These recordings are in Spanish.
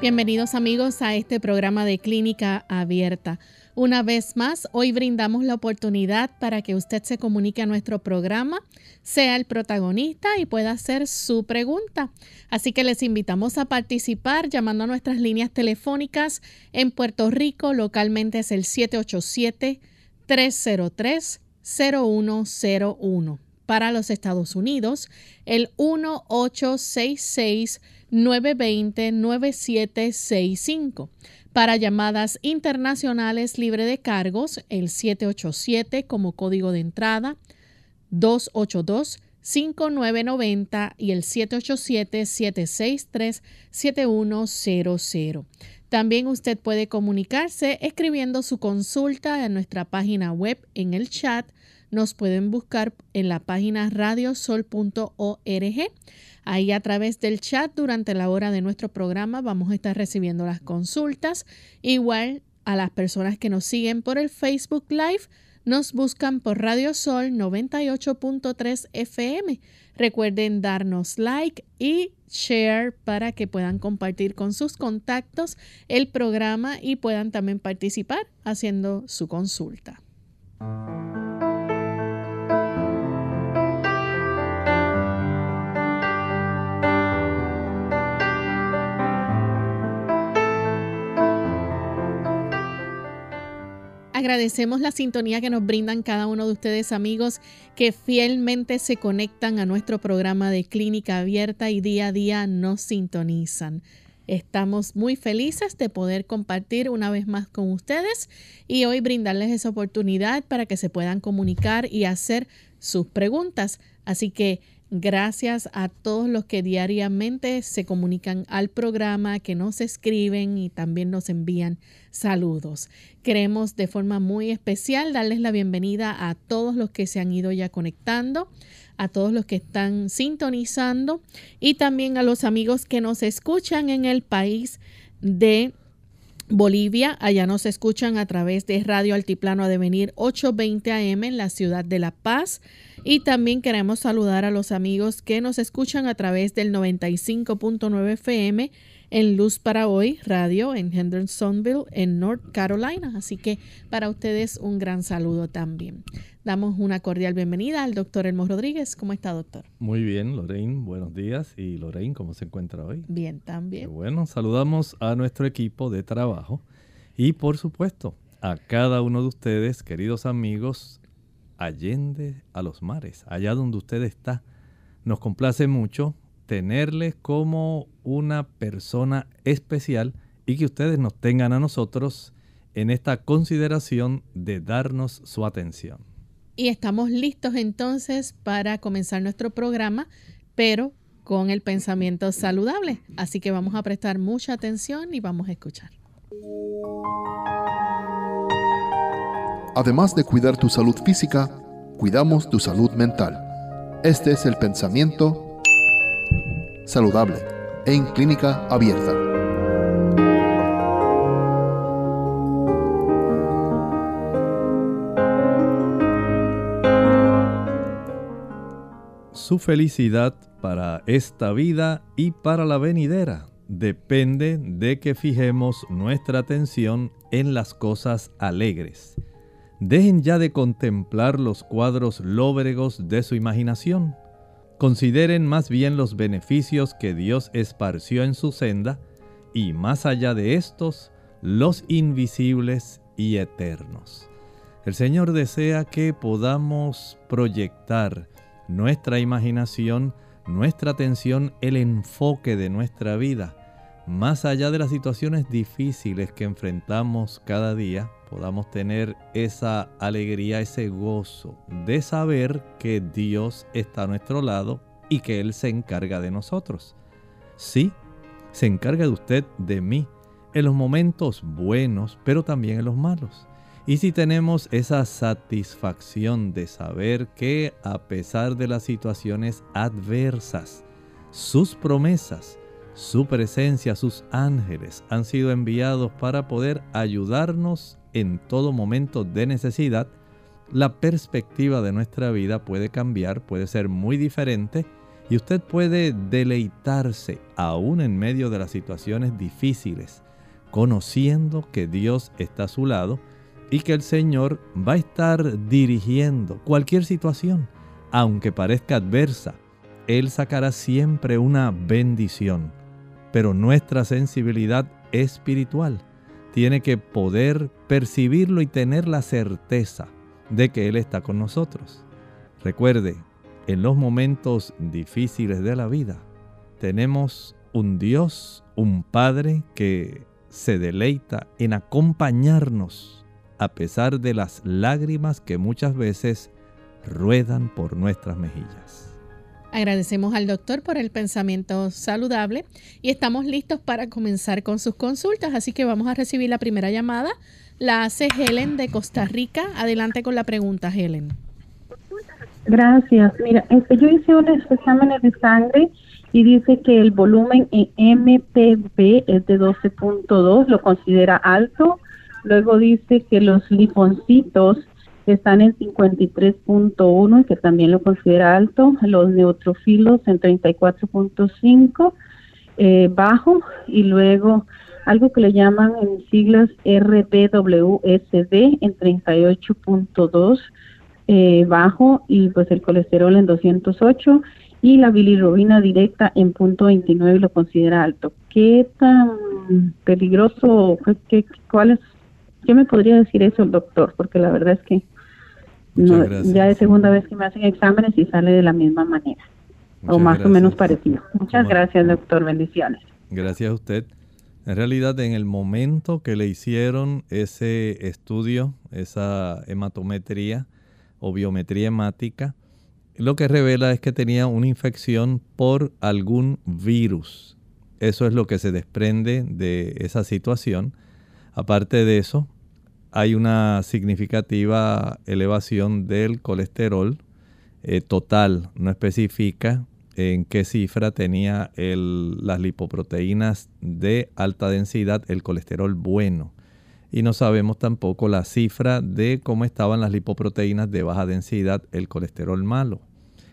Bienvenidos amigos a este programa de Clínica Abierta. Una vez más, hoy brindamos la oportunidad para que usted se comunique a nuestro programa, sea el protagonista y pueda hacer su pregunta. Así que les invitamos a participar llamando a nuestras líneas telefónicas. En Puerto Rico, localmente es el 787-303-0101. Para los Estados Unidos, el 1-866-920-9765. Para llamadas internacionales libre de cargos, el 787 como código de entrada, 282-5990 y el 787-763-7100. También usted puede comunicarse escribiendo su consulta en nuestra página web en el chat. Nos pueden buscar en la página radiosol.org. Ahí a través del chat durante la hora de nuestro programa vamos a estar recibiendo las consultas. Igual a las personas que nos siguen por el Facebook Live, nos buscan por Radio Sol 98.3 FM. Recuerden darnos like y share para que puedan compartir con sus contactos el programa y puedan también participar haciendo su consulta. Agradecemos la sintonía que nos brindan cada uno de ustedes, amigos, que fielmente se conectan a nuestro programa de Clínica Abierta y día a día nos sintonizan. Estamos muy felices de poder compartir una vez más con ustedes y hoy brindarles esa oportunidad para que se puedan comunicar y hacer sus preguntas. Así que gracias a todos los que diariamente se comunican al programa, que nos escriben y también nos envían saludos. Queremos de forma muy especial darles la bienvenida a todos los que se han ido ya conectando, a todos los que están sintonizando y también a los amigos que nos escuchan en el país de Bolivia. Allá nos escuchan a través de Radio Altiplano Adevenir 820 AM en la ciudad de La Paz. Y también queremos saludar a los amigos que nos escuchan a través del 95.9 FM en Luz para Hoy Radio en Hendersonville, en North Carolina. Así que para ustedes un gran saludo también. Damos una cordial bienvenida al doctor Elmo Rodríguez. ¿Cómo está, doctor? Muy bien, Lorraine. Buenos días. Y Lorraine, ¿cómo se encuentra hoy? Bien, también. Bueno, saludamos a nuestro equipo de trabajo y, por supuesto, a cada uno de ustedes, queridos amigos, allende a los mares, allá donde usted está. Nos complace mucho tenerles como una persona especial y que ustedes nos tengan a nosotros en esta consideración de darnos su atención. Y estamos listos entonces para comenzar nuestro programa, pero con el pensamiento saludable. Así que vamos a prestar mucha atención y vamos a escuchar. Además de cuidar tu salud física, cuidamos tu salud mental. Este es el pensamiento saludable en Clínica Abierta. Su felicidad para esta vida y para la venidera depende de que fijemos nuestra atención en las cosas alegres. Dejen ya de contemplar los cuadros lóbregos de su imaginación. Consideren más bien los beneficios que Dios esparció en su senda y más allá de estos, los invisibles y eternos. El Señor desea que podamos proyectar nuestra imaginación, nuestra atención, el enfoque de nuestra vida, más allá de las situaciones difíciles que enfrentamos cada día, podamos tener esa alegría, ese gozo de saber que Dios está a nuestro lado y que Él se encarga de nosotros. Sí, se encarga de usted, de mí, en los momentos buenos, pero también en los malos. Y si tenemos esa satisfacción de saber que a pesar de las situaciones adversas, sus promesas, su presencia, sus ángeles han sido enviados para poder ayudarnos en todo momento de necesidad, la perspectiva de nuestra vida puede cambiar, puede ser muy diferente y usted puede deleitarse aún en medio de las situaciones difíciles, conociendo que Dios está a su lado y que el Señor va a estar dirigiendo cualquier situación, aunque parezca adversa. Él sacará siempre una bendición, pero nuestra sensibilidad espiritual tiene que poder percibirlo y tener la certeza de que Él está con nosotros. Recuerde, en los momentos difíciles de la vida, tenemos un Dios, un Padre que se deleita en acompañarnos a pesar de las lágrimas que muchas veces ruedan por nuestras mejillas. Agradecemos al doctor por el pensamiento saludable y estamos listos para comenzar con sus consultas, así que vamos a recibir la primera llamada. La hace Helen de Costa Rica. Adelante con la pregunta, Helen. Gracias. Mira, yo hice unos exámenes de sangre y dice que el volumen en MPB es de 12.2, lo considera alto. Luego dice que los liponcitos que están en 53.1 y que también lo considera alto, los neutrofilos en 34.5, bajo, y luego algo que le llaman en siglas RBWSD en 38.2, bajo, y pues el colesterol en 208 y la bilirrubina directa en 0.29 y lo considera alto. ¿Qué tan peligroso? ¿Qué me podría decir eso el doctor? Porque la verdad es que no, ya es segunda vez que me hacen exámenes y sale de la misma manera. Muchas o más gracias. O menos parecido. Muchas gracias, doctor. Bendiciones. Gracias a usted. En realidad, en el momento que le hicieron ese estudio, esa hematometría o biometría hemática, lo que revela es que tenía una infección por algún virus. Eso es lo que se desprende de esa situación. Aparte de eso, hay una significativa elevación del colesterol total. No especifica en qué cifra tenía las lipoproteínas de alta densidad, el colesterol bueno. Y no sabemos tampoco la cifra de cómo estaban las lipoproteínas de baja densidad, el colesterol malo.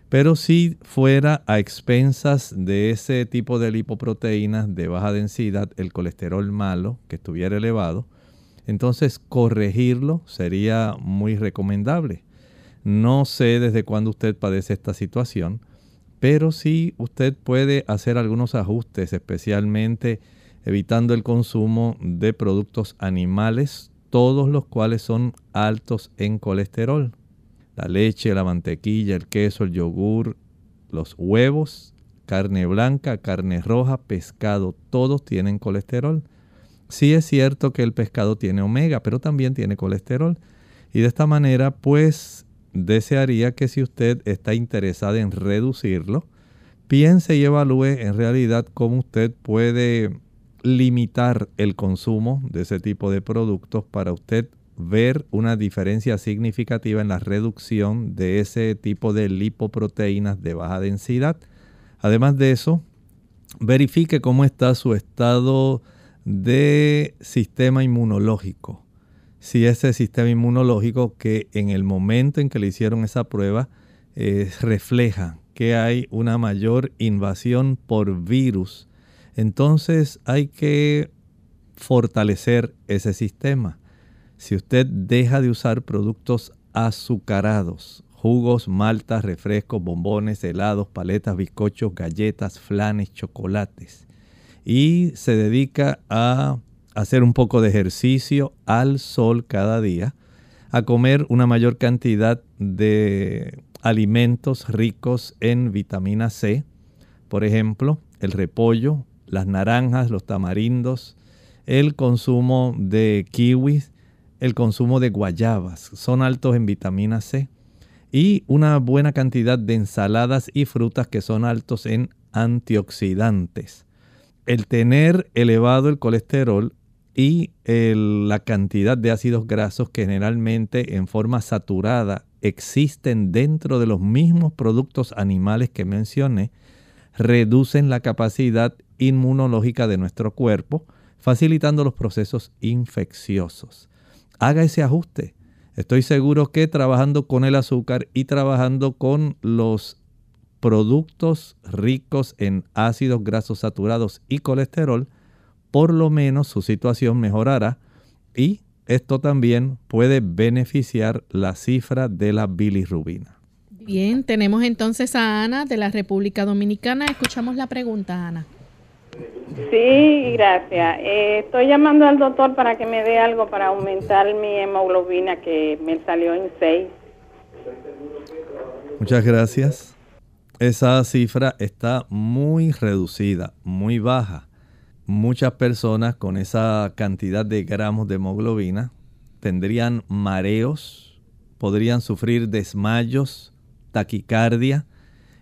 Pero si fuera a expensas de ese tipo de lipoproteínas de baja densidad, el colesterol malo, que estuviera elevado, entonces corregirlo sería muy recomendable. No sé desde cuándo usted padece esta situación, pero sí usted puede hacer algunos ajustes, especialmente evitando el consumo de productos animales, todos los cuales son altos en colesterol. La leche, la mantequilla, el queso, el yogur, los huevos, carne blanca, carne roja, pescado, todos tienen colesterol. Sí es cierto que el pescado tiene omega, pero también tiene colesterol. Y de esta manera, pues, desearía que si usted está interesada en reducirlo, piense y evalúe en realidad cómo usted puede limitar el consumo de ese tipo de productos para usted ver una diferencia significativa en la reducción de ese tipo de lipoproteínas de baja densidad. Además de eso, verifique cómo está su estado de sistema inmunológico. Si ese sistema inmunológico que en el momento en que le hicieron esa prueba refleja que hay una mayor invasión por virus, entonces hay que fortalecer ese sistema. Si usted deja de usar productos azucarados, jugos, maltas, refrescos, bombones, helados, paletas, bizcochos, galletas, flanes, chocolates, y se dedica a hacer un poco de ejercicio al sol cada día, a comer una mayor cantidad de alimentos ricos en vitamina C, por ejemplo, el repollo, las naranjas, los tamarindos, el consumo de kiwis, el consumo de guayabas. Son altos en vitamina C y una buena cantidad de ensaladas y frutas que son altos en antioxidantes. El tener elevado el colesterol y la cantidad de ácidos grasos que generalmente en forma saturada existen dentro de los mismos productos animales que mencioné, reducen la capacidad inmunológica de nuestro cuerpo, facilitando los procesos infecciosos. Haga ese ajuste. Estoy seguro que trabajando con el azúcar y trabajando con los productos ricos en ácidos grasos saturados y colesterol, por lo menos su situación mejorará y esto también puede beneficiar la cifra de la bilirrubina. Bien, tenemos entonces a Ana de la República Dominicana. Escuchamos la pregunta, Ana. Sí, gracias. Estoy llamando al doctor para que me dé algo para aumentar mi hemoglobina que me salió en 6. Muchas gracias. Esa cifra está muy reducida, muy baja. Muchas personas con esa cantidad de gramos de hemoglobina tendrían mareos, podrían sufrir desmayos, taquicardia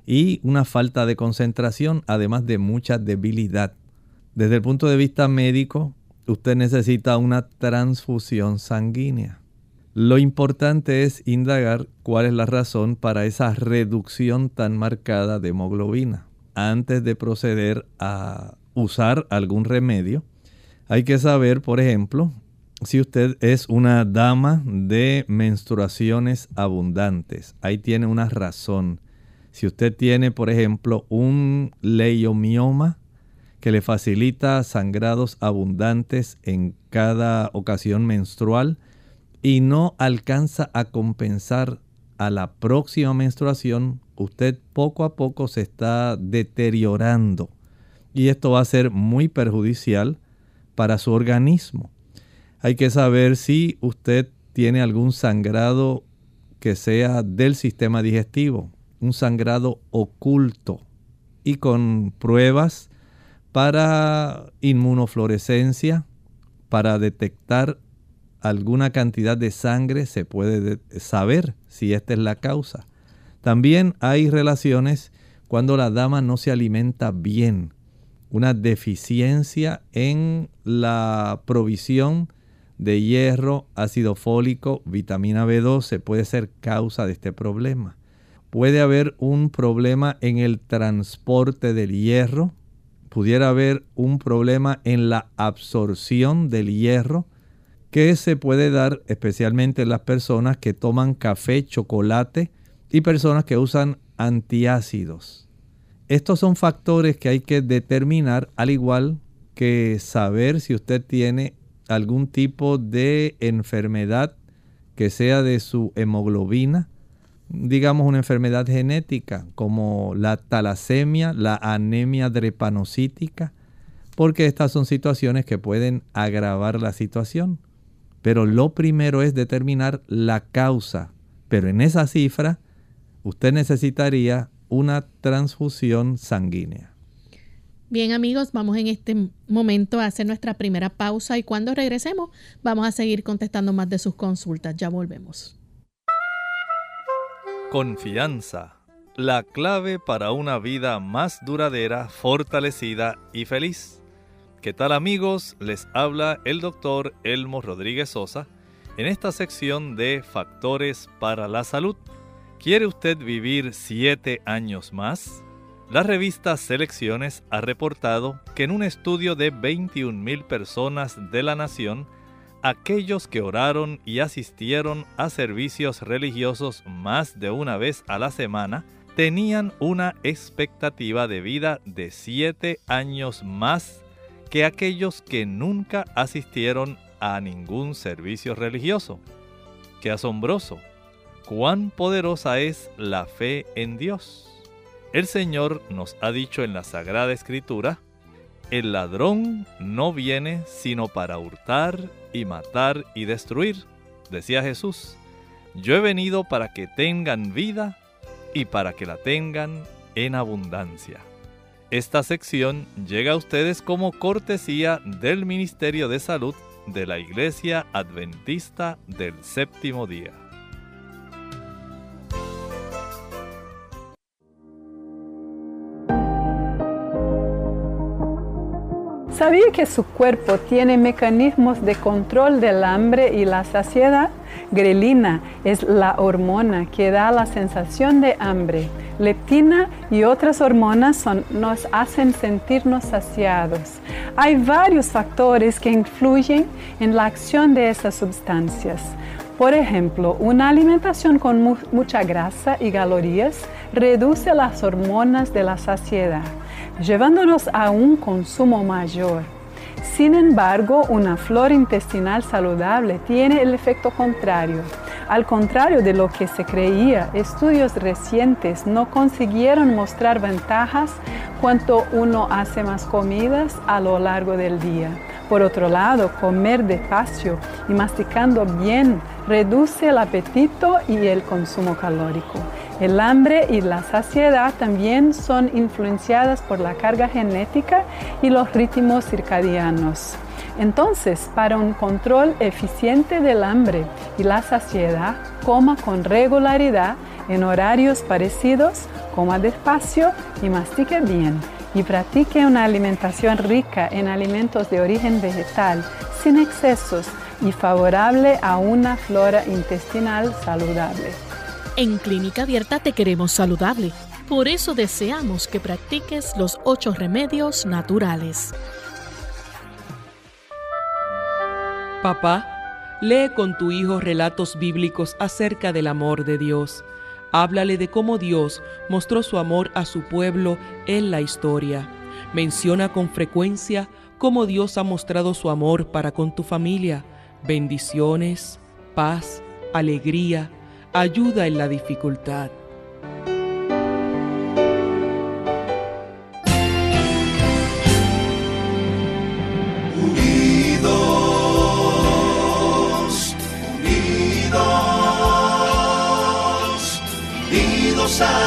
y una falta de concentración, además de mucha debilidad. Desde el punto de vista médico, usted necesita una transfusión sanguínea. Lo importante es indagar cuál es la razón para esa reducción tan marcada de hemoglobina. Antes de proceder a usar algún remedio, hay que saber, por ejemplo, si usted es una dama de menstruaciones abundantes. Ahí tiene una razón. Si usted tiene, por ejemplo, un leiomioma que le facilita sangrados abundantes en cada ocasión menstrual y no alcanza a compensar a la próxima menstruación, usted poco a poco se está deteriorando y esto va a ser muy perjudicial para su organismo. Hay que saber si usted tiene algún sangrado que sea del sistema digestivo, un sangrado oculto, y con pruebas para inmunofluorescencia, para detectar alguna cantidad de sangre, se puede saber si esta es la causa. También hay relaciones cuando la dama no se alimenta bien, una deficiencia en la provisión de hierro, ácido fólico, vitamina B12 puede ser causa de este problema. Puede haber un problema en el transporte del hierro. Pudiera haber un problema en la absorción del hierro que se puede dar especialmente en las personas que toman café, chocolate y personas que usan antiácidos. Estos son factores que hay que determinar, al igual que saber si usted tiene algún tipo de enfermedad que sea de su hemoglobina. Digamos una enfermedad genética como la talasemia, la anemia drepanocítica, porque estas son situaciones que pueden agravar la situación. Pero lo primero es determinar la causa. Pero en esa cifra, usted necesitaría una transfusión sanguínea. Bien, amigos, vamos en este momento a hacer nuestra primera pausa y cuando regresemos vamos a seguir contestando más de sus consultas. Ya volvemos. Confianza, la clave para una vida más duradera, fortalecida y feliz. ¿Qué tal, amigos? Les habla el Dr. Elmo Rodríguez Sosa en esta sección de Factores para la Salud. ¿Quiere usted vivir 7 años más? La revista Selecciones ha reportado que en un estudio de 21,000 personas de la nación, aquellos que oraron y asistieron a servicios religiosos más de una vez a la semana tenían una expectativa de vida de 7 años más que aquellos que nunca asistieron a ningún servicio religioso. ¡Qué asombroso! ¡Cuán poderosa es la fe en Dios! El Señor nos ha dicho en la Sagrada Escritura: el ladrón no viene sino para hurtar y matar y destruir, decía Jesús. Yo he venido para que tengan vida y para que la tengan en abundancia. Esta sección llega a ustedes como cortesía del Ministerio de Salud de la Iglesia Adventista del Séptimo Día. ¿Sabía que su cuerpo tiene mecanismos de control del hambre y la saciedad? Grelina es la hormona que da la sensación de hambre. Leptina y otras hormonas nos hacen sentirnos saciados. Hay varios factores que influyen en la acción de esas sustancias. Por ejemplo, una alimentación con mucha grasa y calorías reduce las hormonas de la saciedad, llevándonos a un consumo mayor. Sin embargo, una flora intestinal saludable tiene el efecto contrario. Al contrario de lo que se creía, estudios recientes no consiguieron mostrar ventajas cuanto uno hace más comidas a lo largo del día. Por otro lado, comer despacio y masticando bien reduce el apetito y el consumo calórico. El hambre y la saciedad también son influenciadas por la carga genética y los ritmos circadianos. Entonces, para un control eficiente del hambre y la saciedad, coma con regularidad en horarios parecidos, coma despacio y mastique bien. Y practique una alimentación rica en alimentos de origen vegetal, sin excesos y favorable a una flora intestinal saludable. En Clínica Abierta te queremos saludable. Por eso deseamos que practiques los 8 remedios naturales. Papá, lee con tu hijo relatos bíblicos acerca del amor de Dios. Háblale de cómo Dios mostró su amor a su pueblo en la historia. Menciona con frecuencia cómo Dios ha mostrado su amor para con tu familia. Bendiciones, paz, alegría, ayuda en la dificultad.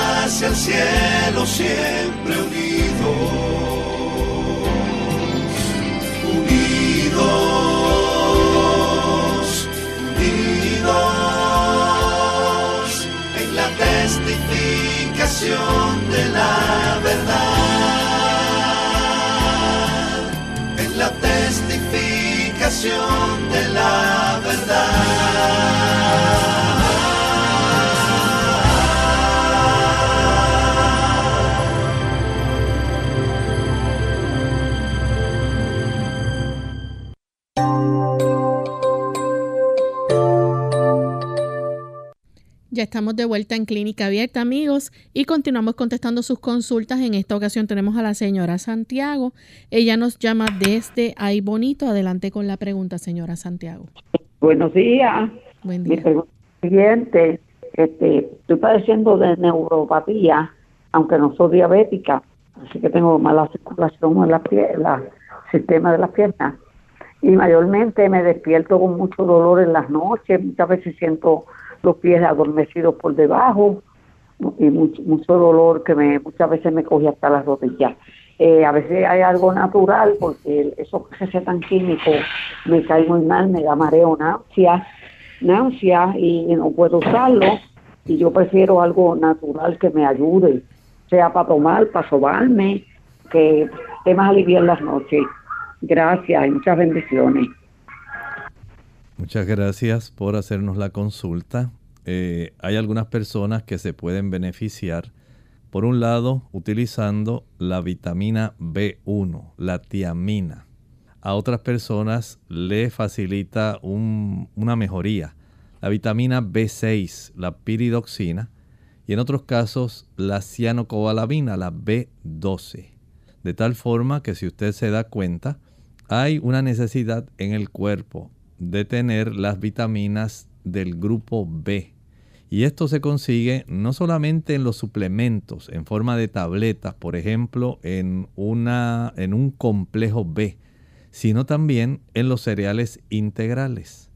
Hacia el cielo siempre unidos, unidos, unidos en la testificación de la verdad, en la testificación de la verdad. Ya estamos de vuelta en Clínica Abierta, amigos, y continuamos contestando sus consultas. En esta ocasión tenemos a la señora Santiago. Ella nos llama desde Ay Bonito. Adelante con la pregunta, señora Santiago. Buenos días. Buen día. Mi pregunta es siguiente. Estoy padeciendo de neuropatía, aunque no soy diabética, así que tengo mala circulación en el sistema de las piernas. Y mayormente me despierto con mucho dolor en las noches, muchas veces siento los pies adormecidos por debajo y mucho dolor que muchas veces me coge hasta las rodillas. A veces hay algo natural porque eso que sea tan químico me cae muy mal, me da mareo, náusea y no puedo usarlo, y yo prefiero algo natural que me ayude, sea para tomar, para sobarme, que esté más aliviado en las noches. Gracias y muchas bendiciones. Muchas gracias por hacernos la consulta. Hay algunas personas que se pueden beneficiar, por un lado, utilizando la vitamina B1, la tiamina. A otras personas le facilita una mejoría, la vitamina B6, la piridoxina, y en otros casos la cianocobalamina, la B12. De tal forma que si usted se da cuenta, hay una necesidad en el cuerpo de tener las vitaminas del grupo B. Y esto se consigue no solamente en los suplementos, en forma de tabletas, por ejemplo, en un complejo B, sino también en los cereales integrales.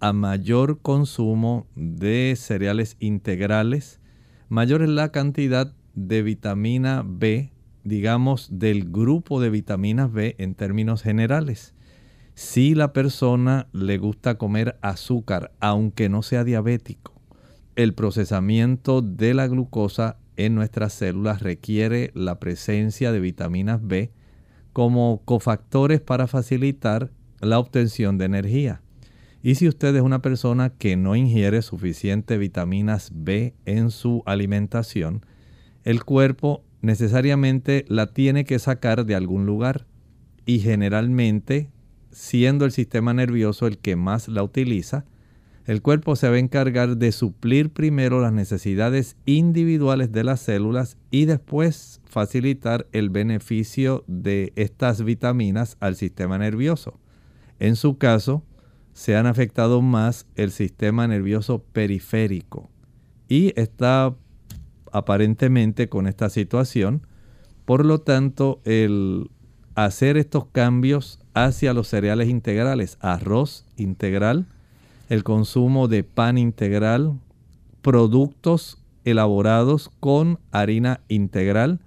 A mayor consumo de cereales integrales, mayor es la cantidad de vitamina B, digamos, del grupo de vitaminas B en términos generales. Si la persona le gusta comer azúcar, aunque no sea diabético, el procesamiento de la glucosa en nuestras células requiere la presencia de vitaminas B como cofactores para facilitar la obtención de energía. Y si usted es una persona que no ingiere suficiente vitaminas B en su alimentación, el cuerpo necesariamente la tiene que sacar de algún lugar, y generalmente, siendo el sistema nervioso el que más la utiliza, el cuerpo se va a encargar de suplir primero las necesidades individuales de las células y después facilitar el beneficio de estas vitaminas al sistema nervioso. En su caso, se han afectado más el sistema nervioso periférico y está aparentemente con esta situación. Por lo tanto, el hacer estos cambios hacia los cereales integrales, arroz integral, el consumo de pan integral, productos elaborados con harina integral,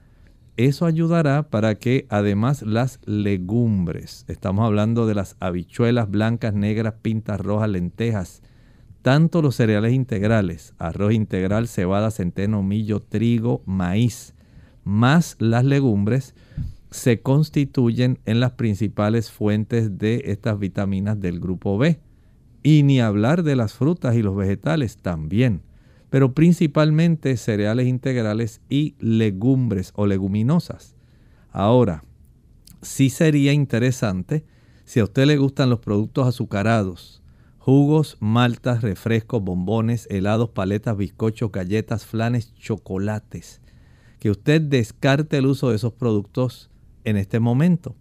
eso ayudará para que además las legumbres, estamos hablando de las habichuelas blancas, negras, pintas rojas, lentejas, tanto los cereales integrales, arroz integral, cebada, centeno, millo, trigo, maíz, más las legumbres, se constituyen en las principales fuentes de estas vitaminas del grupo B. Y ni hablar de las frutas y los vegetales también, pero principalmente cereales integrales y legumbres o leguminosas. Ahora, sí sería interesante, si a usted le gustan los productos azucarados, jugos, maltas, refrescos, bombones, helados, paletas, bizcochos, galletas, flanes, chocolates, que usted descarte el uso de esos productos en este momento.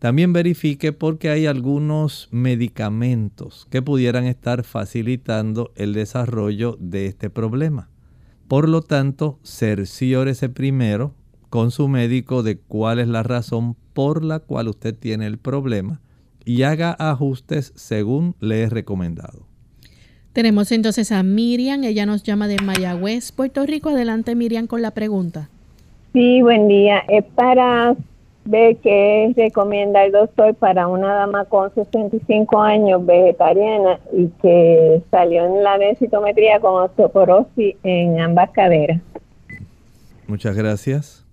También verifique porque hay algunos medicamentos que pudieran estar facilitando el desarrollo de este problema. Por lo tanto, cerciórese primero con su médico de cuál es la razón por la cual usted tiene el problema y haga ajustes según le es recomendado. Tenemos entonces a Miriam, ella nos llama de Mayagüez, Puerto Rico. Adelante, Miriam, con la pregunta. Sí, buen día. Es para ver qué recomienda el doctor para una dama con 65 años vegetariana y que salió en la densitometría con osteoporosis en ambas caderas. Muchas gracias.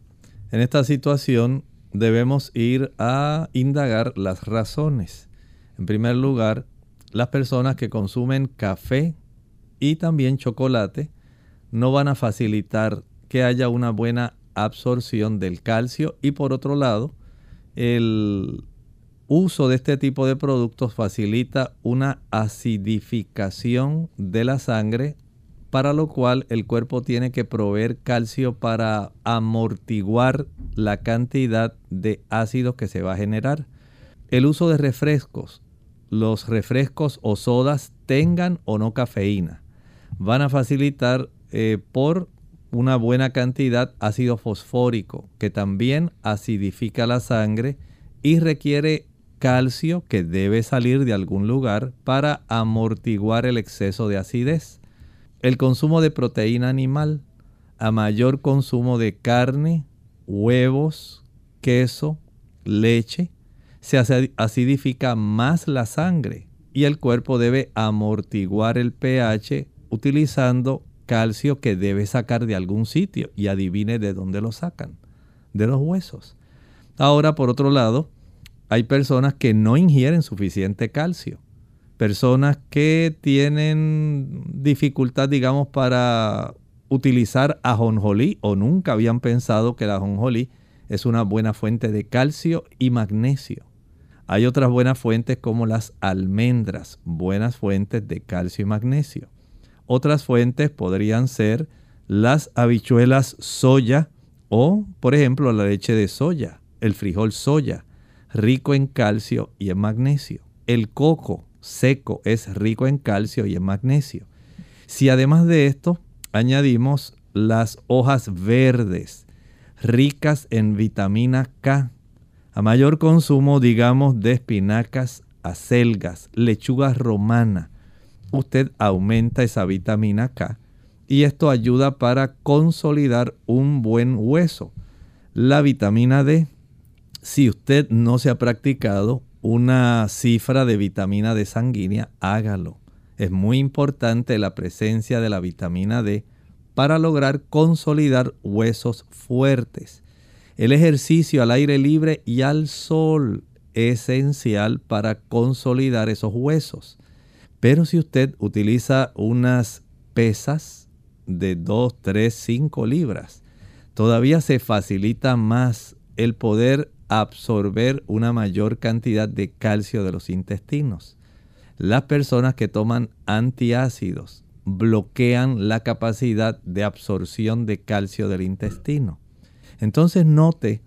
En esta situación debemos ir a indagar las razones. En primer lugar, las personas que consumen café y también chocolate no van a facilitar que haya una buena absorción del calcio, y por otro lado, el uso de este tipo de productos facilita una acidificación de la sangre, para lo cual el cuerpo tiene que proveer calcio para amortiguar la cantidad de ácidos que se va a generar. El uso de refrescos, los refrescos o sodas, tengan o no cafeína, van a facilitar por una buena cantidad ácido fosfórico, que también acidifica la sangre y requiere calcio que debe salir de algún lugar para amortiguar el exceso de acidez. El consumo de proteína animal, a mayor consumo de carne, huevos, queso, leche, se acidifica más la sangre y el cuerpo debe amortiguar el pH utilizando calcio que debe sacar de algún sitio, y adivine de dónde lo sacan, de los huesos. Ahora, por otro lado, hay personas que no ingieren suficiente calcio, personas que tienen dificultad, digamos, para utilizar ajonjolí, o nunca habían pensado que el ajonjolí es una buena fuente de calcio y magnesio. Hay otras buenas fuentes como las almendras, buenas fuentes de calcio y magnesio. Otras fuentes podrían ser las habichuelas soya o, por ejemplo, la leche de soya, el frijol soya, rico en calcio y en magnesio. El coco seco es rico en calcio y en magnesio. Si además de esto añadimos las hojas verdes, ricas en vitamina K, a mayor consumo, digamos, de espinacas, acelgas, lechuga romana, usted aumenta esa vitamina K y esto ayuda para consolidar un buen hueso. La vitamina D, si usted no se ha practicado una cifra de vitamina D sanguínea, hágalo. Es muy importante la presencia de la vitamina D para lograr consolidar huesos fuertes. El ejercicio al aire libre y al sol es esencial para consolidar esos huesos. Pero si usted utiliza unas pesas de 2, 3, 5 libras, todavía se facilita más el poder absorber una mayor cantidad de calcio de los intestinos. Las personas que toman antiácidos bloquean la capacidad de absorción de calcio del intestino. Entonces note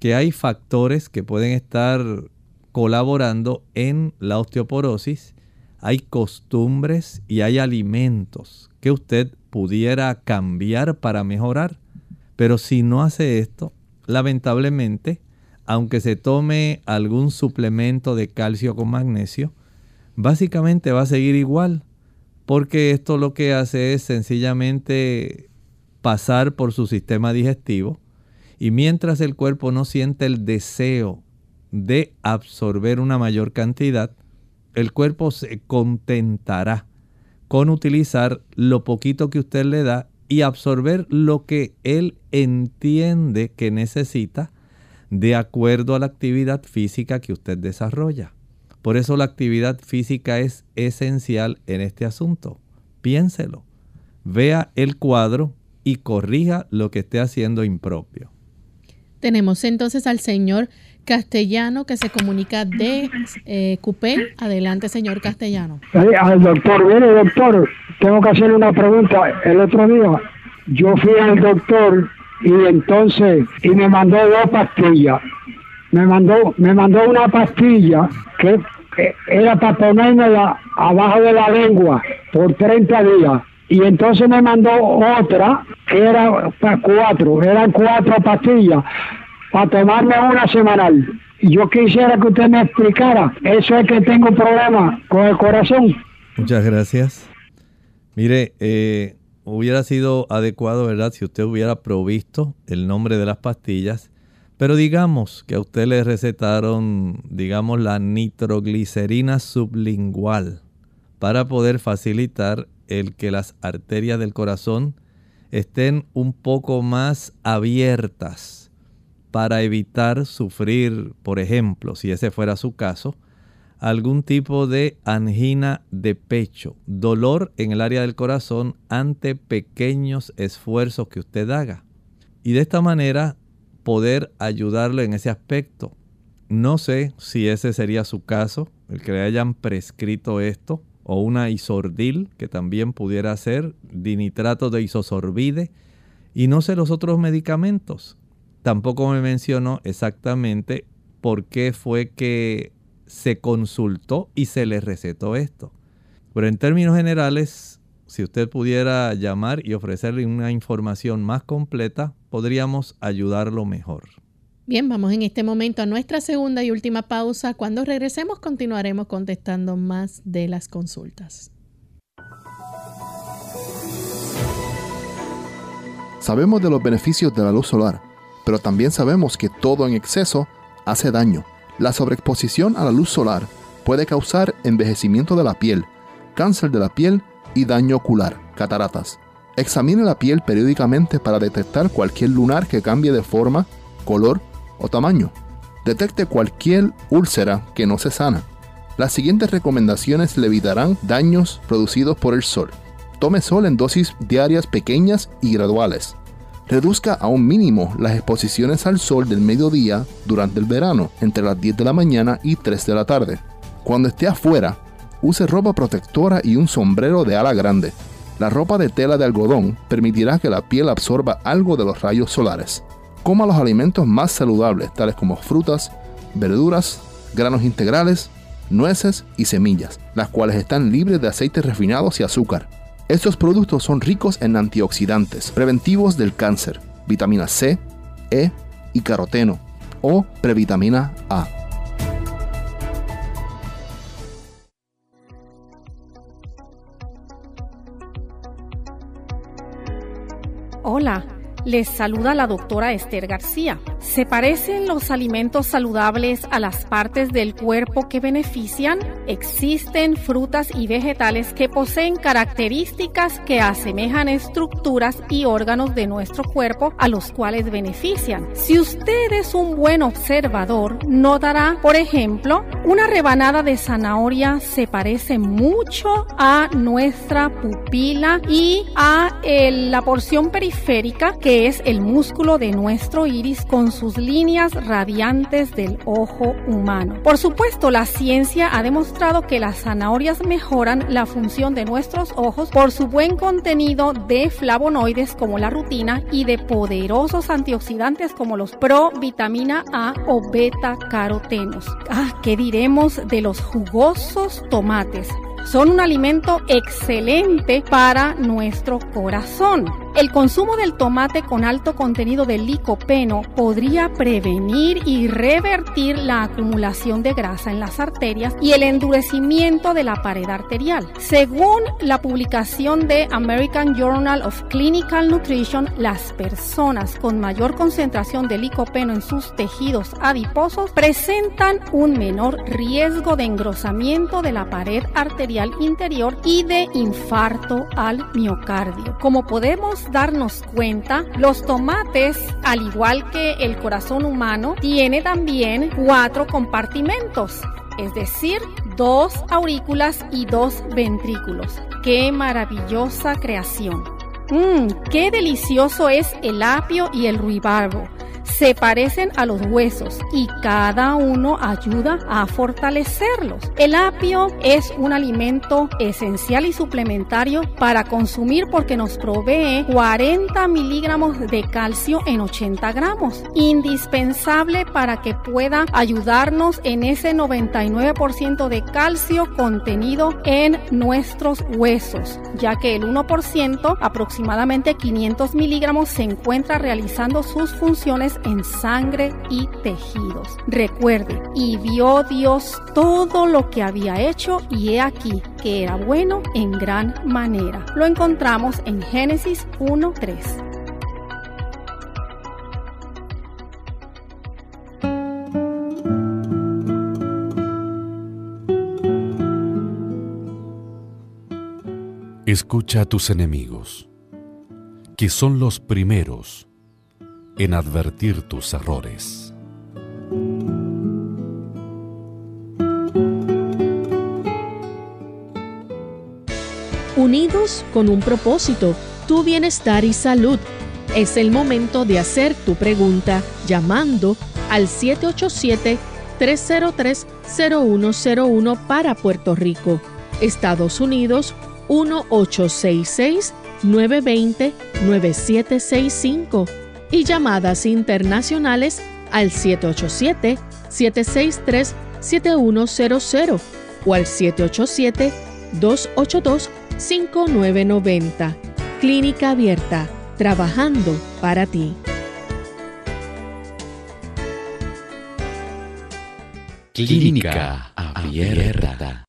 que hay factores que pueden estar colaborando en la osteoporosis. Hay costumbres y hay alimentos que usted pudiera cambiar para mejorar. Pero si no hace esto, lamentablemente, aunque se tome algún suplemento de calcio con magnesio, básicamente va a seguir igual, porque esto lo que hace es sencillamente pasar por su sistema digestivo, y mientras el cuerpo no siente el deseo de absorber una mayor cantidad, el cuerpo se contentará con utilizar lo poquito que usted le da y absorber lo que él entiende que necesita de acuerdo a la actividad física que usted desarrolla. Por eso la actividad física es esencial en este asunto. Piénselo, vea el cuadro y corrija lo que esté haciendo impropio. Tenemos entonces al señor Castellano que se comunica de Cupé. Adelante, señor Castellano. Al doctor, mire doctor, tengo que hacerle una pregunta. El otro día yo fui al doctor y me mandó 2 pastillas. Me mandó una pastilla que era para ponérmela abajo de la lengua por 30 días. Y entonces me mandó otra que era para 4 pastillas para tomarme una semanal. Y yo quisiera que usted me explicara, eso es que tengo problemas con el corazón. Muchas gracias. Mire, hubiera sido adecuado, ¿verdad?, si usted hubiera provisto el nombre de las pastillas. Pero digamos que a usted le recetaron, digamos, la nitroglicerina sublingual para poder facilitar el que las arterias del corazón estén un poco más abiertas para evitar sufrir, por ejemplo, si ese fuera su caso, algún tipo de angina de pecho, dolor en el área del corazón ante pequeños esfuerzos que usted haga. Y de esta manera poder ayudarlo en ese aspecto. No sé si ese sería su caso, el que le hayan prescrito esto, o una isordil, que también pudiera ser dinitrato de isosorbide, y no sé los otros medicamentos. Tampoco me mencionó exactamente por qué fue que se consultó y se le recetó esto. Pero en términos generales, si usted pudiera llamar y ofrecerle una información más completa, podríamos ayudarlo mejor. Bien, vamos en este momento a nuestra segunda y última pausa. Cuando regresemos, continuaremos contestando más de las consultas. Sabemos de los beneficios de la luz solar, pero también sabemos que todo en exceso hace daño. La sobreexposición a la luz solar puede causar envejecimiento de la piel, cáncer de la piel y daño ocular, cataratas. Examine la piel periódicamente para detectar cualquier lunar que cambie de forma, color o tamaño. Detecte cualquier úlcera que no se sana. Las siguientes recomendaciones le evitarán daños producidos por el sol. Tome sol en dosis diarias pequeñas y graduales. Reduzca a un mínimo las exposiciones al sol del mediodía durante el verano, entre las 10 de la mañana y 3 de la tarde. Cuando esté afuera, use ropa protectora y un sombrero de ala grande. La ropa de tela de algodón permitirá que la piel absorba algo de los rayos solares. Coma los alimentos más saludables, tales como frutas, verduras, granos integrales, nueces y semillas, las cuales están libres de aceites refinados y azúcar. Estos productos son ricos en antioxidantes, preventivos del cáncer, vitamina C, E y caroteno o previtamina A. Hola, les saluda la doctora Esther García. ¿Se parecen los alimentos saludables a las partes del cuerpo que benefician? Existen frutas y vegetales que poseen características que asemejan estructuras y órganos de nuestro cuerpo a los cuales benefician. Si usted es un buen observador, notará, por ejemplo, una rebanada de zanahoria se parece mucho a nuestra pupila y a la porción periférica, que es el músculo de nuestro iris con sus líneas radiantes del ojo humano. Por supuesto, la ciencia ha demostrado que las zanahorias mejoran la función de nuestros ojos por su buen contenido de flavonoides como la rutina y de poderosos antioxidantes como los provitamina A o beta carotenos. ¿Qué diremos de los jugosos tomates? Son un alimento excelente para nuestro corazón. El consumo del tomate con alto contenido de licopeno podría prevenir y revertir la acumulación de grasa en las arterias y el endurecimiento de la pared arterial. Según la publicación de American Journal of Clinical Nutrition, las personas con mayor concentración de licopeno en sus tejidos adiposos presentan un menor riesgo de engrosamiento de la pared arterial interior y de infarto al miocardio. Como podemos darnos cuenta, los tomates, al igual que el corazón humano, tiene también 4 compartimentos, es decir, 2 aurículas y 2 ventrículos. ¡Qué maravillosa creación! ¡Qué delicioso es el apio y el ruibarbo! Se parecen a los huesos y cada uno ayuda a fortalecerlos. El apio es un alimento esencial y suplementario para consumir porque nos provee 40 miligramos de calcio en 80 gramos, indispensable para que pueda ayudarnos en ese 99% de calcio contenido en nuestros huesos, ya que el 1%, aproximadamente 500 miligramos, se encuentra realizando sus funciones en sangre y tejidos. Recuerde, y vio Dios todo lo que había hecho, y he aquí que era bueno en gran manera. Lo encontramos en Génesis 1:3. Escucha a tus enemigos, que son los primeros en advertir tus errores. Unidos con un propósito, tu bienestar y salud. Es el momento de hacer tu pregunta llamando al 787-303-0101 para Puerto Rico, Estados Unidos 1-866-920-9765. Y llamadas internacionales al 787-763-7100 o al 787-282-5990. Clínica Abierta, trabajando para ti. Clínica Abierta.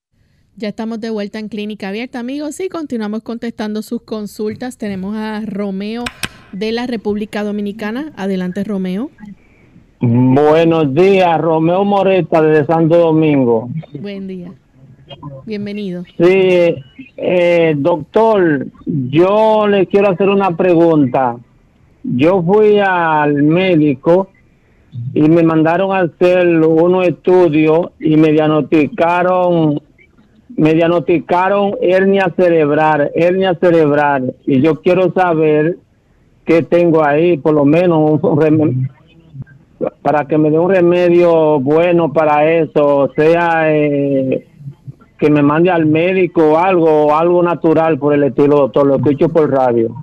Ya estamos de vuelta en Clínica Abierta, amigos, y continuamos contestando sus consultas. Tenemos a Romeo de la República Dominicana. Adelante, Romeo. Buenos días, Romeo Moreta desde Santo Domingo. Buen día. Bienvenido. Sí, doctor, yo le quiero hacer una pregunta. Yo fui al médico y me mandaron a hacer unos estudios y me diagnosticaron hernia cerebral, y yo quiero saber qué tengo ahí, por lo menos para que me dé un remedio bueno para eso, o sea, que me mande al médico o algo natural por el estilo, doctor. Lo escucho por radio.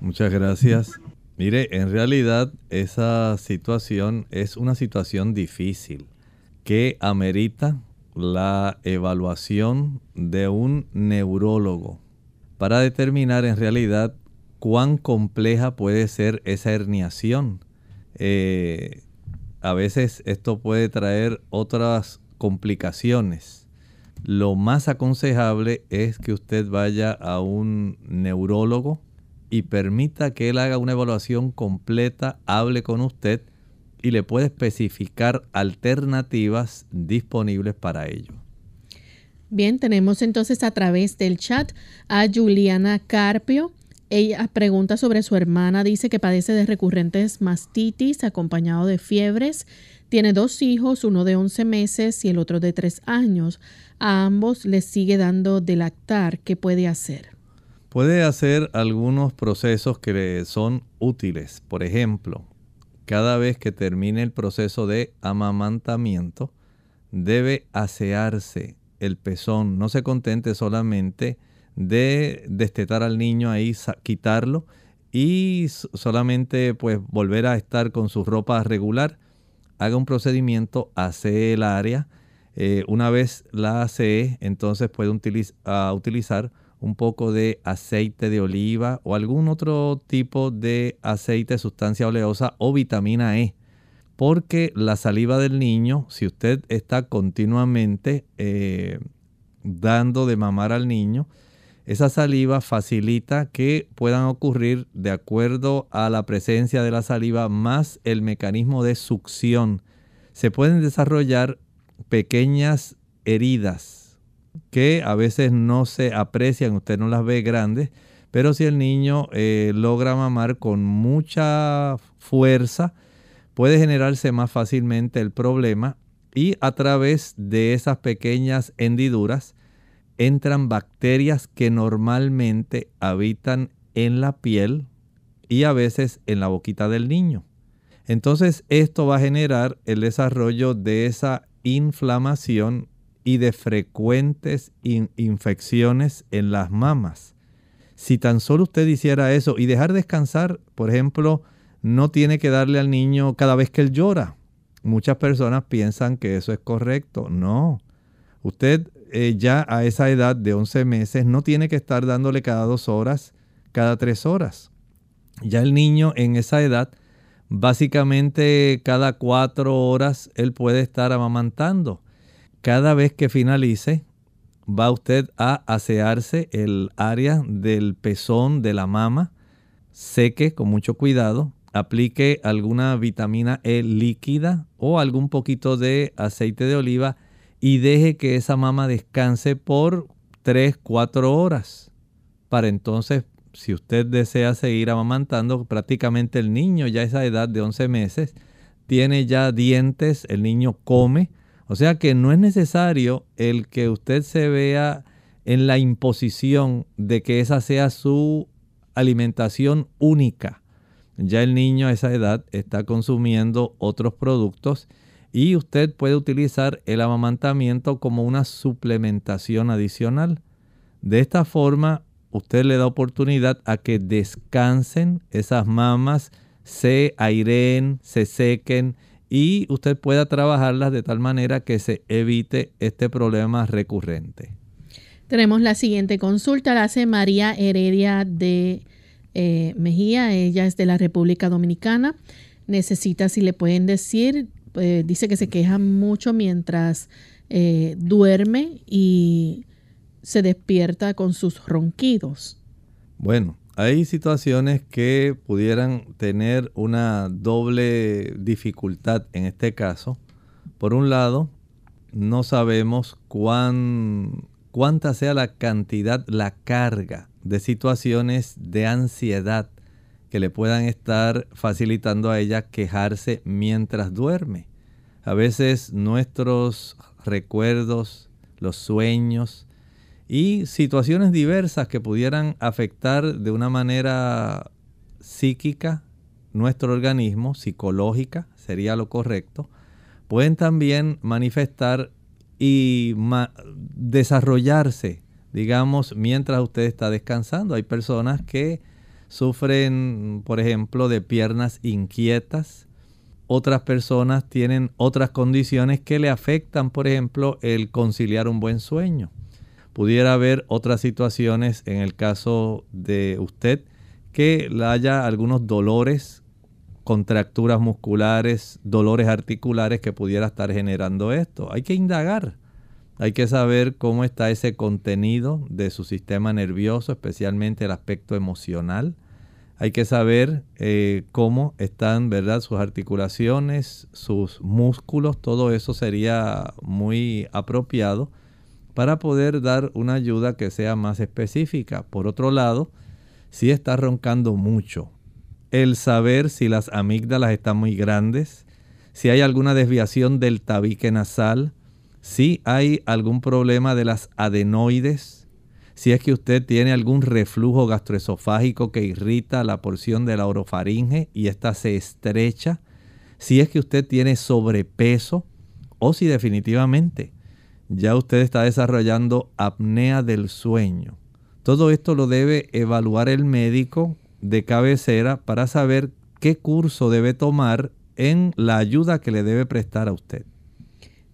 Muchas gracias. Mire, en realidad esa situación es una situación difícil que amerita la evaluación de un neurólogo para determinar en realidad cuán compleja puede ser esa herniación. A veces esto puede traer otras complicaciones. Lo más aconsejable es que usted vaya a un neurólogo y permita que él haga una evaluación completa, hable con usted y le puede especificar alternativas disponibles para ello. Bien, tenemos entonces a través del chat a Juliana Carpio. Ella pregunta sobre su hermana, dice que padece de recurrentes mastitis acompañado de fiebres. Tiene 2 hijos, uno de 11 meses y el otro de 3 años. A ambos les sigue dando de lactar. ¿Qué puede hacer? Puede hacer algunos procesos que le son útiles. Por ejemplo, cada vez que termine el proceso de amamantamiento, debe asearse el pezón. No se contente solamente de destetar al niño ahí, quitarlo y solamente pues volver a estar con su ropa regular. Haga un procedimiento, asee el área. Una vez la asee, entonces puede utilizar un poco de aceite de oliva o algún otro tipo de aceite, sustancia oleosa o vitamina E. Porque la saliva del niño, si usted está continuamente dando de mamar al niño, esa saliva facilita que puedan ocurrir, de acuerdo a la presencia de la saliva más el mecanismo de succión, se pueden desarrollar pequeñas heridas que a veces no se aprecian, usted no las ve grandes, pero si el niño logra mamar con mucha fuerza, puede generarse más fácilmente el problema y a través de esas pequeñas hendiduras entran bacterias que normalmente habitan en la piel y a veces en la boquita del niño. Entonces esto va a generar el desarrollo de esa inflamación y de frecuentes infecciones en las mamas. Si tan solo usted hiciera eso y dejar descansar, por ejemplo, no tiene que darle al niño cada vez que él llora. Muchas personas piensan que eso es correcto. No, usted ya a esa edad de 11 meses no tiene que estar dándole cada 2 horas, cada 3 horas. Ya el niño en esa edad, básicamente cada 4 horas él puede estar amamantando. Cada vez que finalice, va usted a asearse el área del pezón de la mama, seque con mucho cuidado, aplique alguna vitamina E líquida o algún poquito de aceite de oliva y deje que esa mama descanse por 3-4 horas. Para entonces, si usted desea seguir amamantando, prácticamente el niño ya a esa edad de 11 meses tiene ya dientes, el niño come. O sea que no es necesario el que usted se vea en la imposición de que esa sea su alimentación única. Ya el niño a esa edad está consumiendo otros productos y usted puede utilizar el amamantamiento como una suplementación adicional. De esta forma, usted le da oportunidad a que descansen esas mamas, se aireen, se sequen y usted pueda trabajarlas de tal manera que se evite este problema recurrente. Tenemos la siguiente consulta, la hace María Heredia de Mejía. Ella es de la República Dominicana. Necesita, si le pueden decir, dice que se queja mucho mientras duerme y se despierta con sus ronquidos. Bueno, hay situaciones que pudieran tener una doble dificultad en este caso. Por un lado, no sabemos cuánta sea la cantidad, la carga de situaciones de ansiedad que le puedan estar facilitando a ella quejarse mientras duerme. A veces nuestros recuerdos, los sueños y situaciones diversas que pudieran afectar de una manera psíquica nuestro organismo, psicológica sería lo correcto, pueden también manifestar y desarrollarse, digamos, mientras usted está descansando. Hay personas que sufren, por ejemplo, de piernas inquietas. Otras personas tienen otras condiciones que le afectan, por ejemplo, el conciliar un buen sueño. Pudiera haber otras situaciones en el caso de usted que haya algunos dolores, contracturas musculares, dolores articulares que pudiera estar generando esto. Hay que indagar, hay que saber cómo está ese contenido de su sistema nervioso, especialmente el aspecto emocional. Hay que saber cómo están, ¿verdad?, sus articulaciones, sus músculos. Todo eso sería muy apropiado para poder dar una ayuda que sea más específica. Por otro lado, si está roncando mucho, el saber si las amígdalas están muy grandes, si hay alguna desviación del tabique nasal, si hay algún problema de las adenoides, si es que usted tiene algún reflujo gastroesofágico que irrita la porción de la orofaringe y esta se estrecha, si es que usted tiene sobrepeso o si definitivamente ya usted está desarrollando apnea del sueño. Todo esto lo debe evaluar el médico de cabecera para saber qué curso debe tomar en la ayuda que le debe prestar a usted.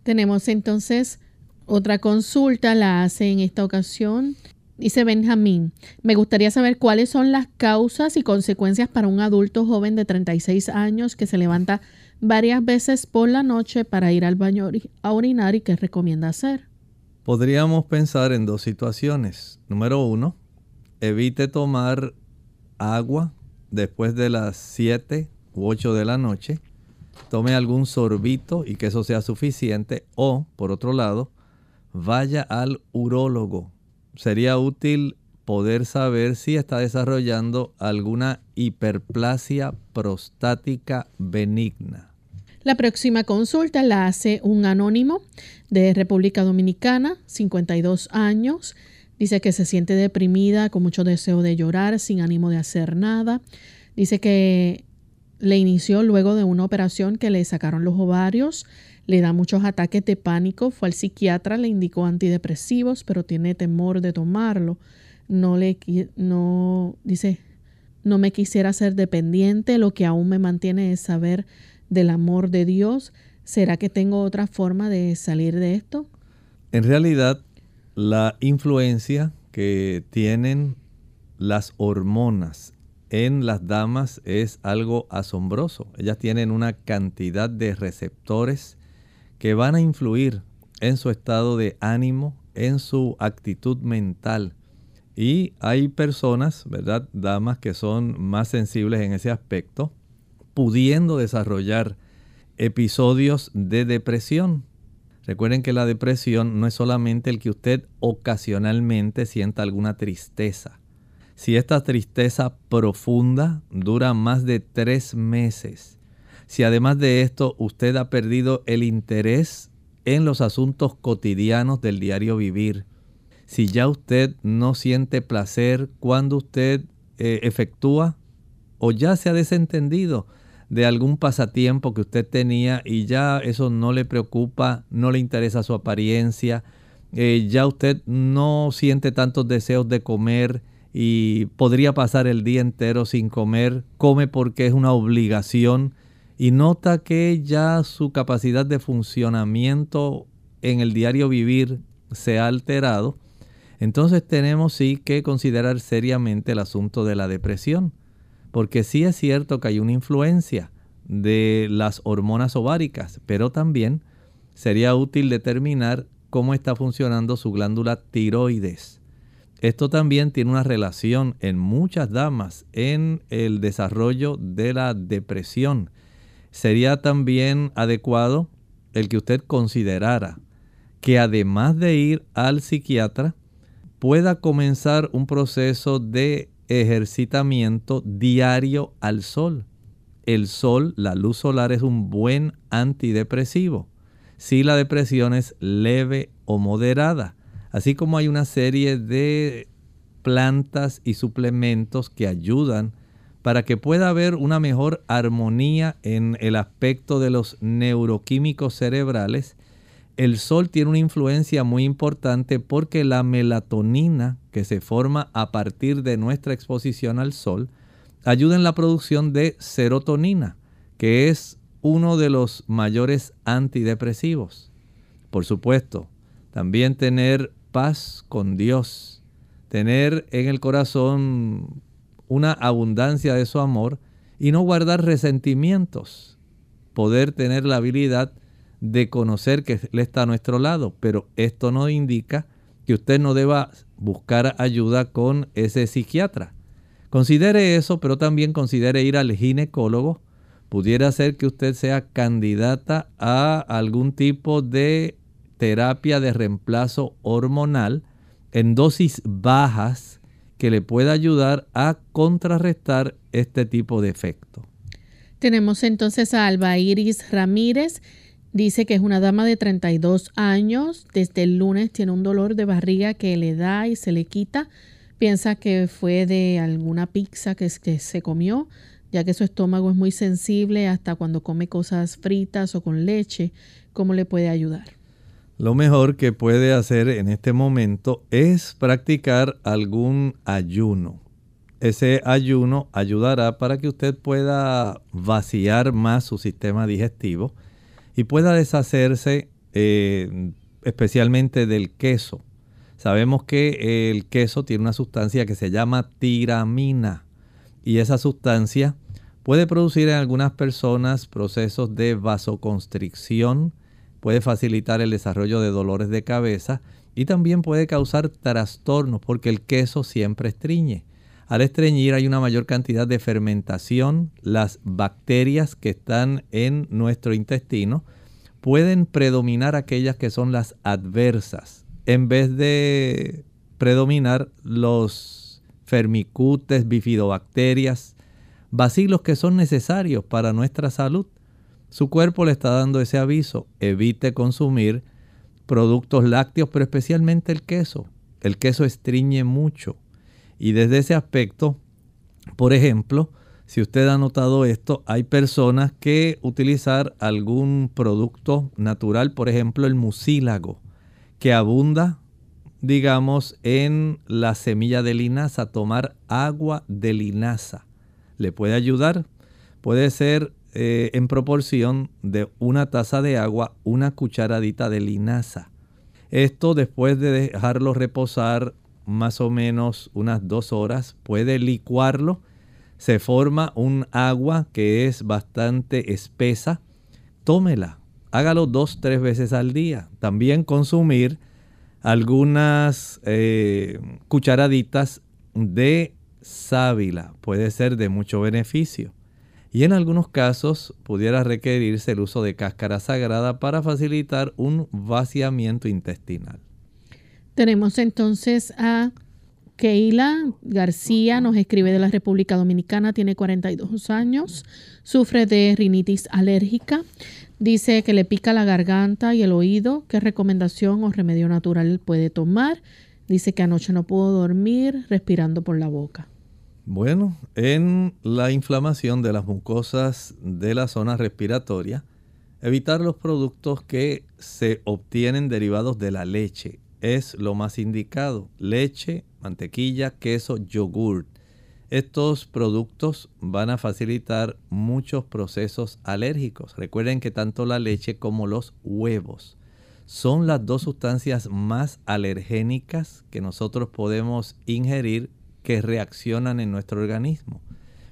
Tenemos entonces otra consulta, la hace en esta ocasión. Dice Benjamín, me gustaría saber cuáles son las causas y consecuencias para un adulto joven de 36 años que se levanta varias veces por la noche para ir al baño a orinar y qué recomienda hacer. Podríamos pensar en dos situaciones. Número uno, evite tomar agua después de las 7 u 8 de la noche. Tome algún sorbito y que eso sea suficiente. O, por otro lado, vaya al urólogo. Sería útil poder saber si está desarrollando alguna hiperplasia prostática benigna. La próxima consulta la hace un anónimo de República Dominicana, 52 años. Dice que se siente deprimida, con mucho deseo de llorar, sin ánimo de hacer nada. Dice que le inició luego de una operación que le sacaron los ovarios. Le da muchos ataques de pánico, fue al psiquiatra, le indicó antidepresivos, pero tiene temor de tomarlo. No me quisiera ser dependiente, lo que aún me mantiene es saber del amor de Dios. ¿Será que tengo otra forma de salir de esto? En realidad, la influencia que tienen las hormonas en las damas es algo asombroso. Ellas tienen una cantidad de receptores que van a influir en su estado de ánimo, en su actitud mental. Y hay personas, ¿verdad?, damas que son más sensibles en ese aspecto, pudiendo desarrollar episodios de depresión. Recuerden que la depresión no es solamente el que usted ocasionalmente sienta alguna tristeza. Si esta tristeza profunda dura más de 3 meses, si además de esto usted ha perdido el interés en los asuntos cotidianos del diario vivir, si ya usted no siente placer cuando usted efectúa o ya se ha desentendido de algún pasatiempo que usted tenía y ya eso no le preocupa, no le interesa su apariencia, ya usted no siente tantos deseos de comer y podría pasar el día entero sin comer, come porque es una obligación, y nota que ya su capacidad de funcionamiento en el diario vivir se ha alterado, entonces tenemos sí que considerar seriamente el asunto de la depresión, porque sí es cierto que hay una influencia de las hormonas ováricas, pero también sería útil determinar cómo está funcionando su glándula tiroides. Esto también tiene una relación en muchas damas en el desarrollo de la depresión. Sería también adecuado el que usted considerara que además de ir al psiquiatra, pueda comenzar un proceso de ejercitamiento diario al sol. El sol, la luz solar, es un buen antidepresivo, si la depresión es leve o moderada. Así como hay una serie de plantas y suplementos que ayudan para que pueda haber una mejor armonía en el aspecto de los neuroquímicos cerebrales, el sol tiene una influencia muy importante porque la melatonina que se forma a partir de nuestra exposición al sol ayuda en la producción de serotonina, que es uno de los mayores antidepresivos. Por supuesto, también tener paz con Dios, tener en el corazón una abundancia de su amor y no guardar resentimientos. Poder tener la habilidad de conocer que Él está a nuestro lado, pero esto no indica que usted no deba buscar ayuda con ese psiquiatra. Considere eso, pero también considere ir al ginecólogo. Pudiera ser que usted sea candidata a algún tipo de terapia de reemplazo hormonal en dosis bajas que le pueda ayudar a contrarrestar este tipo de efecto. Tenemos entonces a Alba Iris Ramírez. Dice que es una dama de 32 años. Desde el lunes tiene un dolor de barriga que le da y se le quita. Piensa que fue de alguna pizza que se comió, ya que su estómago es muy sensible hasta cuando come cosas fritas o con leche. ¿Cómo le puede ayudar? Lo mejor que puede hacer en este momento es practicar algún ayuno. Ese ayuno ayudará para que usted pueda vaciar más su sistema digestivo y pueda deshacerse especialmente del queso. Sabemos que el queso tiene una sustancia que se llama tiramina y esa sustancia puede producir en algunas personas procesos de vasoconstricción, puede facilitar el desarrollo de dolores de cabeza y también puede causar trastornos porque el queso siempre estreñe. Al estreñir hay una mayor cantidad de fermentación. Las bacterias que están en nuestro intestino pueden predominar aquellas que son las adversas. En vez de predominar los fermicutes, bifidobacterias, bacilos que son necesarios para nuestra salud, su cuerpo le está dando ese aviso. Evite consumir productos lácteos, pero especialmente el queso. El queso estriñe mucho. Y desde ese aspecto, por ejemplo, si usted ha notado esto, hay personas que utilizan algún producto natural, por ejemplo, el mucílago, que abunda, digamos, en la semilla de linaza. Tomar agua de linaza le puede ayudar. Puede ser en proporción de una taza de agua, una cucharadita de linaza. Esto, después de dejarlo reposar más o menos unas 2 horas, puede licuarlo, se forma un agua que es bastante espesa. Tómela, hágalo 2-3 veces al día. También consumir algunas cucharaditas de sábila, puede ser de mucho beneficio. Y en algunos casos pudiera requerirse el uso de cáscara sagrada para facilitar un vaciamiento intestinal. Tenemos entonces a Keila García, nos escribe de la República Dominicana, tiene 42 años, sufre de rinitis alérgica, dice que le pica la garganta y el oído. ¿Qué recomendación o remedio natural puede tomar? Dice que anoche no pudo dormir, respirando por la boca. Bueno, en la inflamación de las mucosas de la zona respiratoria, evitar los productos que se obtienen derivados de la leche. Es lo más indicado. Leche, mantequilla, queso, yogur. Estos productos van a facilitar muchos procesos alérgicos. Recuerden que tanto la leche como los huevos son las dos sustancias más alergénicas que nosotros podemos ingerir que reaccionan en nuestro organismo.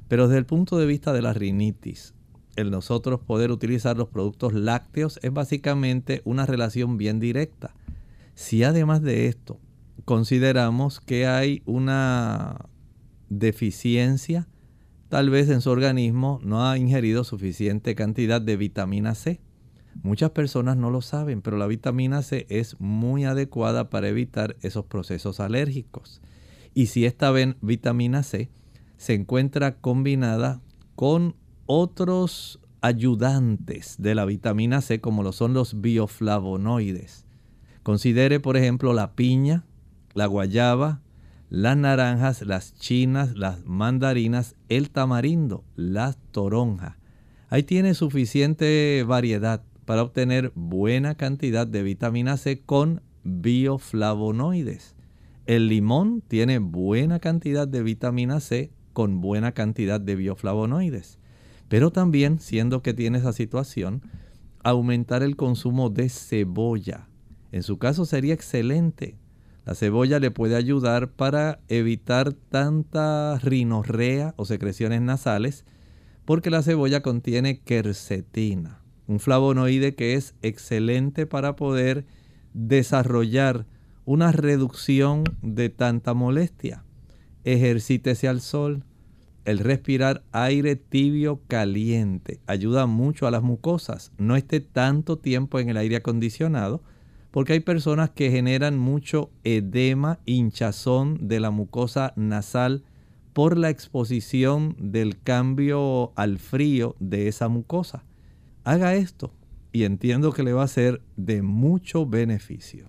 Pero desde el punto de vista de la rinitis, el nosotros poder utilizar los productos lácteos es básicamente una relación bien directa. Si además de esto consideramos que hay una deficiencia, tal vez en su organismo no ha ingerido suficiente cantidad de vitamina C. Muchas personas no lo saben, pero la vitamina C es muy adecuada para evitar esos procesos alérgicos. Y si esta vitamina C se encuentra combinada con otros ayudantes de la vitamina C, como lo son los bioflavonoides, considere, por ejemplo, la piña, la guayaba, las naranjas, las chinas, las mandarinas, el tamarindo, las toronjas. Ahí tiene suficiente variedad para obtener buena cantidad de vitamina C con bioflavonoides. El limón tiene buena cantidad de vitamina C con buena cantidad de bioflavonoides. Pero también, siendo que tiene esa situación, aumentar el consumo de cebolla. En su caso sería excelente. La cebolla le puede ayudar para evitar tanta rinorrea o secreciones nasales, porque la cebolla contiene quercetina, un flavonoide que es excelente para poder desarrollar una reducción de tanta molestia. Ejercítese al sol, el respirar aire tibio caliente ayuda mucho a las mucosas. No esté tanto tiempo en el aire acondicionado, porque hay personas que generan mucho edema, hinchazón de la mucosa nasal por la exposición del cambio al frío de esa mucosa. Haga esto y entiendo que le va a ser de mucho beneficio.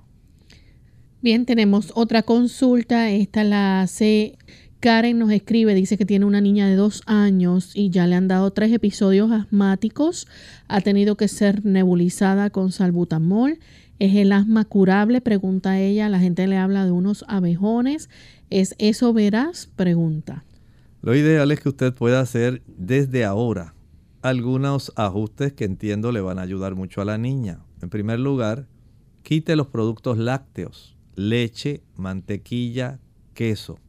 Bien, tenemos otra consulta. Esta la hace Karen, nos escribe, dice que tiene una niña de 2 años y ya le han dado 3 episodios asmáticos. Ha tenido que ser nebulizada con salbutamol. ¿Es el asma curable?, pregunta ella. La gente le habla de unos abejones. ¿Es eso veraz?, pregunta. Lo ideal es que usted pueda hacer desde ahora algunos ajustes que entiendo le van a ayudar mucho a la niña. En primer lugar, quite los productos lácteos, leche, mantequilla, queso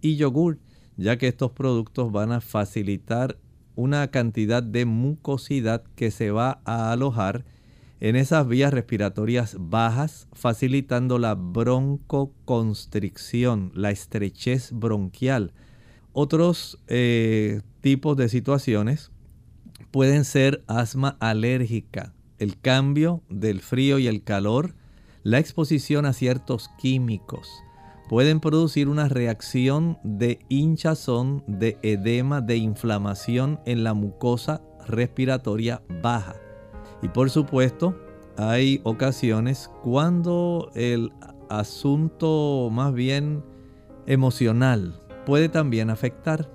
y yogur, ya que estos productos van a facilitar una cantidad de mucosidad que se va a alojar en esas vías respiratorias bajas, facilitando la broncoconstricción, la estrechez bronquial. Otros tipos de situaciones pueden ser asma alérgica, el cambio del frío y el calor, la exposición a ciertos químicos. Pueden producir una reacción de hinchazón, de edema, de inflamación en la mucosa respiratoria baja. Y por supuesto, hay ocasiones cuando el asunto más bien emocional puede también afectar.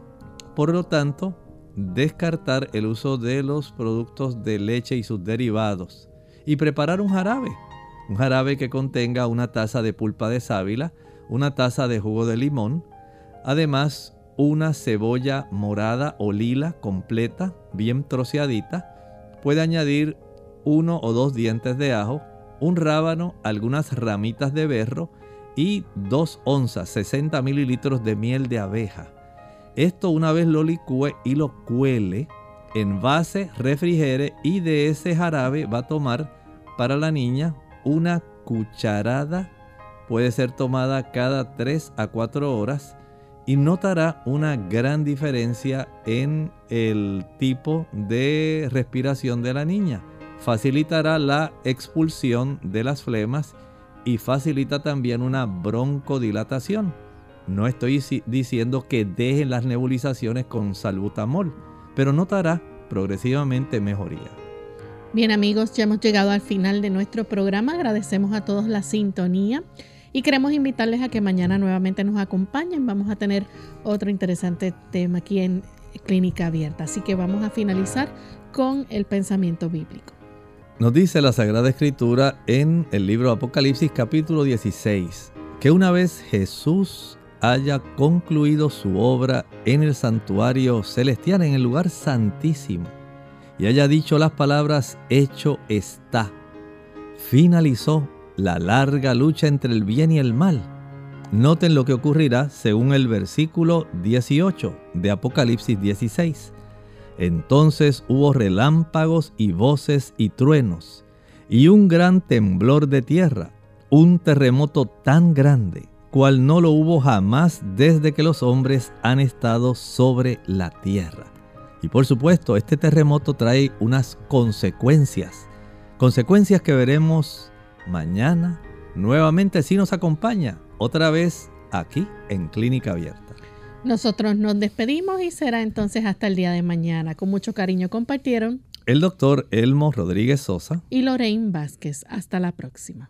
Por lo tanto, descartar el uso de los productos de leche y sus derivados y preparar un jarabe que contenga una taza de pulpa de sábila, una taza de jugo de limón, además una cebolla morada o lila completa, bien troceadita. Puede añadir 1 o 2 dientes de ajo, un rábano, algunas ramitas de berro y 2 onzas, 60 mililitros de miel de abeja. Esto una vez lo licúe y lo cuele, envase, refrigere y de ese jarabe va a tomar para la niña 1 cucharada. Puede ser tomada cada 3 a 4 horas y notará una gran diferencia en el tipo de respiración de la niña. Facilitará la expulsión de las flemas y facilita también una broncodilatación. No estoy diciendo que dejen las nebulizaciones con salbutamol, pero notará progresivamente mejoría. Bien, amigos, ya hemos llegado al final de nuestro programa. Agradecemos a todos la sintonía y queremos invitarles a que mañana nuevamente nos acompañen. Vamos a tener otro interesante tema aquí en Clínica Abierta. Así que vamos a finalizar con el pensamiento bíblico. Nos dice la Sagrada Escritura en el libro Apocalipsis capítulo 16, que una vez Jesús haya concluido su obra en el santuario celestial, en el lugar santísimo, y haya dicho las palabras hecho está, finalizó la larga lucha entre el bien y el mal. Noten lo que ocurrirá según el versículo 18 de Apocalipsis 16. Entonces hubo relámpagos y voces y truenos, y un gran temblor de tierra, un terremoto tan grande cual no lo hubo jamás desde que los hombres han estado sobre la tierra. Y por supuesto, este terremoto trae unas consecuencias que veremos mañana, nuevamente si nos acompaña, otra vez aquí en Clínica Abierta. Nosotros nos despedimos y será entonces hasta el día de mañana. Con mucho cariño compartieron el Dr. Elmo Rodríguez Sosa y Lorraine Vázquez. Hasta la próxima.